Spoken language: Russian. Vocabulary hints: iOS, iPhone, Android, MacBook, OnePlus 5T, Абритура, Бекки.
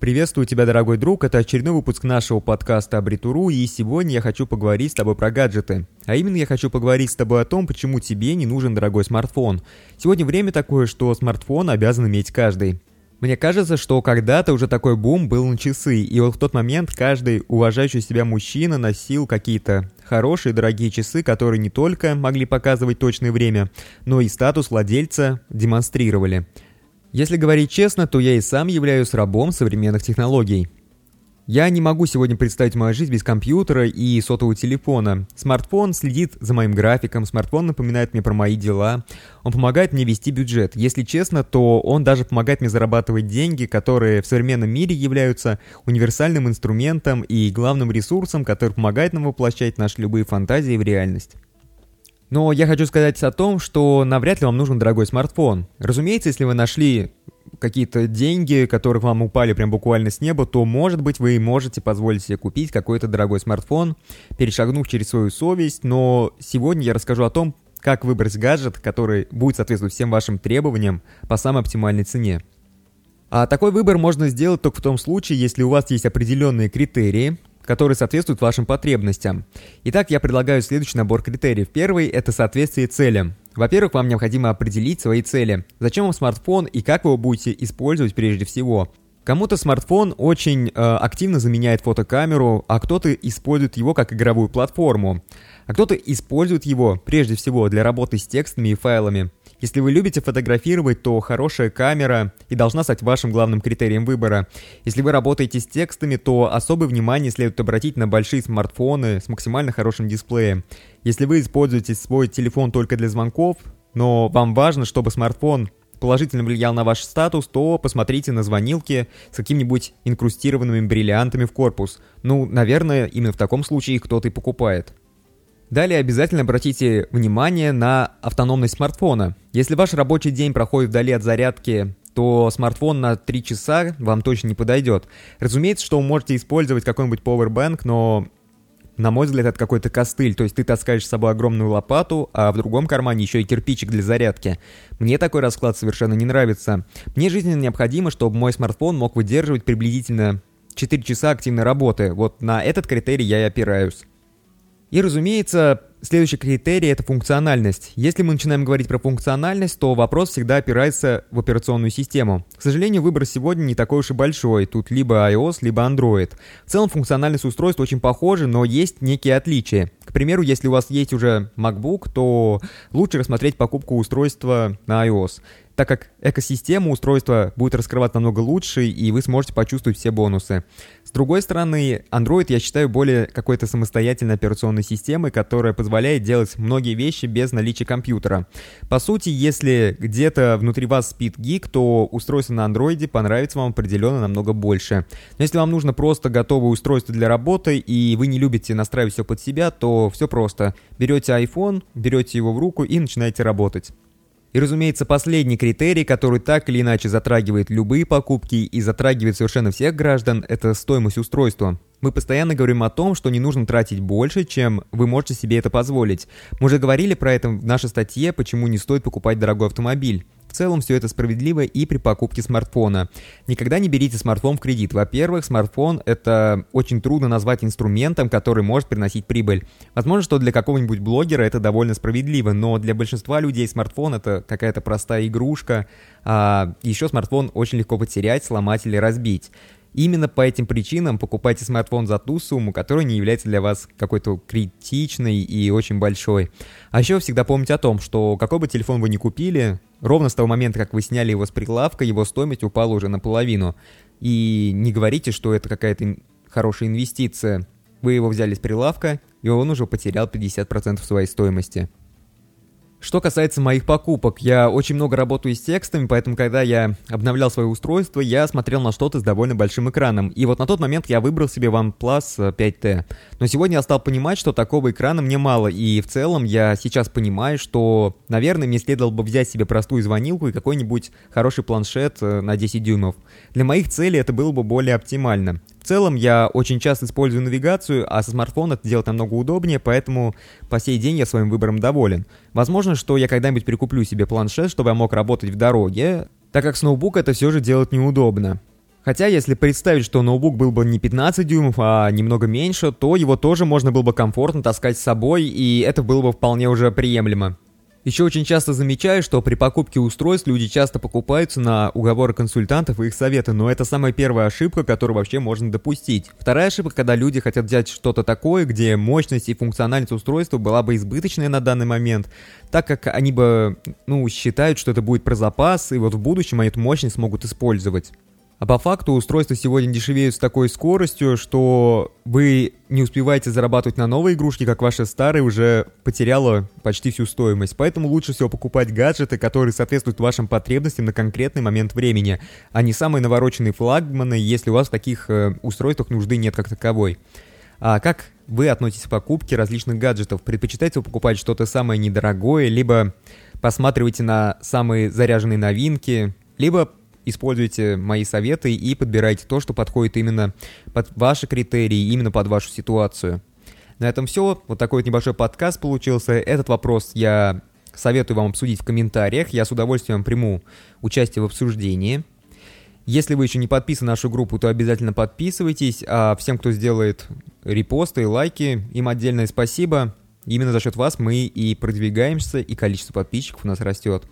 Приветствую тебя, дорогой друг, это очередной выпуск нашего подкаста Абритуру, и сегодня я хочу поговорить с тобой про гаджеты. А именно я хочу поговорить с тобой о том, почему тебе не нужен дорогой смартфон. Сегодня время такое, что смартфон обязан иметь каждый. Мне кажется, что когда-то уже такой бум был на часы, и вот в тот момент каждый уважающий себя мужчина носил какие-то хорошие, дорогие часы, которые не только могли показывать точное время, но и статус владельца демонстрировали. Если говорить честно, то я и сам являюсь рабом современных технологий. Я не могу сегодня представить мою жизнь без компьютера и сотового телефона. Смартфон следит за моим графиком, смартфон напоминает мне про мои дела, он помогает мне вести бюджет. Если честно, то он даже помогает мне зарабатывать деньги, которые в современном мире являются универсальным инструментом и главным ресурсом, который помогает нам воплощать наши любые фантазии в реальность. Но я хочу сказать о том, что навряд ли вам нужен дорогой смартфон. Разумеется, если вы нашли какие-то деньги, которые вам упали прям буквально с неба, то, может быть, вы можете позволить себе купить какой-то дорогой смартфон, перешагнув через свою совесть. Но сегодня я расскажу о том, как выбрать гаджет, который будет соответствовать всем вашим требованиям по самой оптимальной цене. А такой выбор можно сделать только в том случае, если у вас есть определенные критерии, которые соответствуют вашим потребностям. Итак, я предлагаю следующий набор критериев. Первый – это соответствие целям. Во-первых, вам необходимо определить свои цели. Зачем вам смартфон и как вы его будете использовать прежде всего? Кому-то смартфон очень активно заменяет фотокамеру, а кто-то использует его как игровую платформу. А кто-то использует его прежде всего для работы с текстами и файлами. Если вы любите фотографировать, то хорошая камера и должна стать вашим главным критерием выбора. Если вы работаете с текстами, то особое внимание следует обратить на большие смартфоны с максимально хорошим дисплеем. Если вы используете свой телефон только для звонков, но вам важно, чтобы смартфон положительно влиял на ваш статус, то посмотрите на звонилки с какими-нибудь инкрустированными бриллиантами в корпус. Ну, наверное, именно в таком случае их кто-то и покупает. Далее обязательно обратите внимание на автономность смартфона. Если ваш рабочий день проходит вдали от зарядки, то смартфон на 3 часа вам точно не подойдет. Разумеется, что вы можете использовать какой-нибудь powerbank, но, на мой взгляд, это какой-то костыль. То есть ты таскаешь с собой огромную лопату, а в другом кармане еще и кирпичик для зарядки. Мне такой расклад совершенно не нравится. Мне жизненно необходимо, чтобы мой смартфон мог выдерживать приблизительно 4 часа активной работы. Вот на этот критерий я и опираюсь. И, разумеется, следующий критерий – это функциональность. Если мы начинаем говорить про функциональность, то вопрос всегда опирается в операционную систему. К сожалению, выбор сегодня не такой уж и большой. Тут либо iOS, либо Android. В целом, функциональность устройств очень похожа, но есть некие отличия. К примеру, если у вас есть уже MacBook, то лучше рассмотреть покупку устройства на iOS, так как экосистема устройства будет раскрывать намного лучше, и вы сможете почувствовать все бонусы. С другой стороны, Android я считаю более какой-то самостоятельной операционной системой, которая позволяет делать многие вещи без наличия компьютера. По сути, если где-то внутри вас спит гик, то устройство на Android понравится вам определенно намного больше. Но если вам нужно просто готовое устройство для работы, и вы не любите настраивать все под себя, то все просто. Берете iPhone, берете его в руку и начинаете работать. И, разумеется, последний критерий, который так или иначе затрагивает любые покупки и затрагивает совершенно всех граждан, это стоимость устройства. Мы постоянно говорим о том, что не нужно тратить больше, чем вы можете себе это позволить. Мы уже говорили про это в нашей статье «Почему не стоит покупать дорогой автомобиль». В целом все это справедливо и при покупке смартфона. Никогда не берите смартфон в кредит. Во-первых, смартфон это очень трудно назвать инструментом, который может приносить прибыль. Возможно, что для какого-нибудь блогера это довольно справедливо, но для большинства людей смартфон это какая-то простая игрушка. А еще смартфон очень легко потерять, сломать или разбить. Именно по этим причинам покупайте смартфон за ту сумму, которая не является для вас какой-то критичной и очень большой. А еще всегда помните о том, что какой бы телефон вы ни купили, ровно с того момента, как вы сняли его с прилавка, его стоимость упала уже наполовину. И не говорите, что это какая-то хорошая инвестиция. Вы его взяли с прилавка, и он уже потерял 50% своей стоимости. Что касается моих покупок, я очень много работаю с текстами, поэтому когда я обновлял свое устройство, я смотрел на что-то с довольно большим экраном. И вот на тот момент я выбрал себе OnePlus 5T. Но сегодня я стал понимать, что такого экрана мне мало, и в целом я сейчас понимаю, что, наверное, мне следовало бы взять себе простую звонилку и какой-нибудь хороший планшет на 10 дюймов. Для моих целей это было бы более оптимально. В целом, я очень часто использую навигацию, а со смартфона это делать намного удобнее, поэтому по сей день я своим выбором доволен. Возможно, что я когда-нибудь прикуплю себе планшет, чтобы я мог работать в дороге, так как с ноутбука это все же делать неудобно. Хотя, если представить, что ноутбук был бы не 15 дюймов, а немного меньше, то его тоже можно было бы комфортно таскать с собой, и это было бы вполне уже приемлемо. Еще очень часто замечаю, что при покупке устройств люди часто покупаются на уговоры консультантов и их советы, но это самая первая ошибка, которую вообще можно допустить. Вторая ошибка, когда люди хотят взять что-то такое, где мощность и функциональность устройства была бы избыточная на данный момент, так как они бы, считают, что это будет про запас, и вот в будущем они эту мощность могут использовать. А по факту устройства сегодня дешевеют с такой скоростью, что вы не успеваете зарабатывать на новые игрушки, как ваши старые уже потеряла почти всю стоимость. Поэтому лучше всего покупать гаджеты, которые соответствуют вашим потребностям на конкретный момент времени, а не самые навороченные флагманы, если у вас в таких устройствах нужды нет как таковой. А как вы относитесь к покупке различных гаджетов? Предпочитаете вы покупать что-то самое недорогое, либо посматриваете на самые заряженные новинки, либо используйте мои советы и подбирайте то, что подходит именно под ваши критерии, именно под вашу ситуацию. На этом все. Вот такой вот небольшой подкаст получился. Этот вопрос я советую вам обсудить в комментариях. Я с удовольствием приму участие в обсуждении. Если вы еще не подписаны на нашу группу, то обязательно подписывайтесь. А всем, кто сделает репосты и лайки, им отдельное спасибо. Именно за счет вас мы и продвигаемся, и количество подписчиков у нас растет.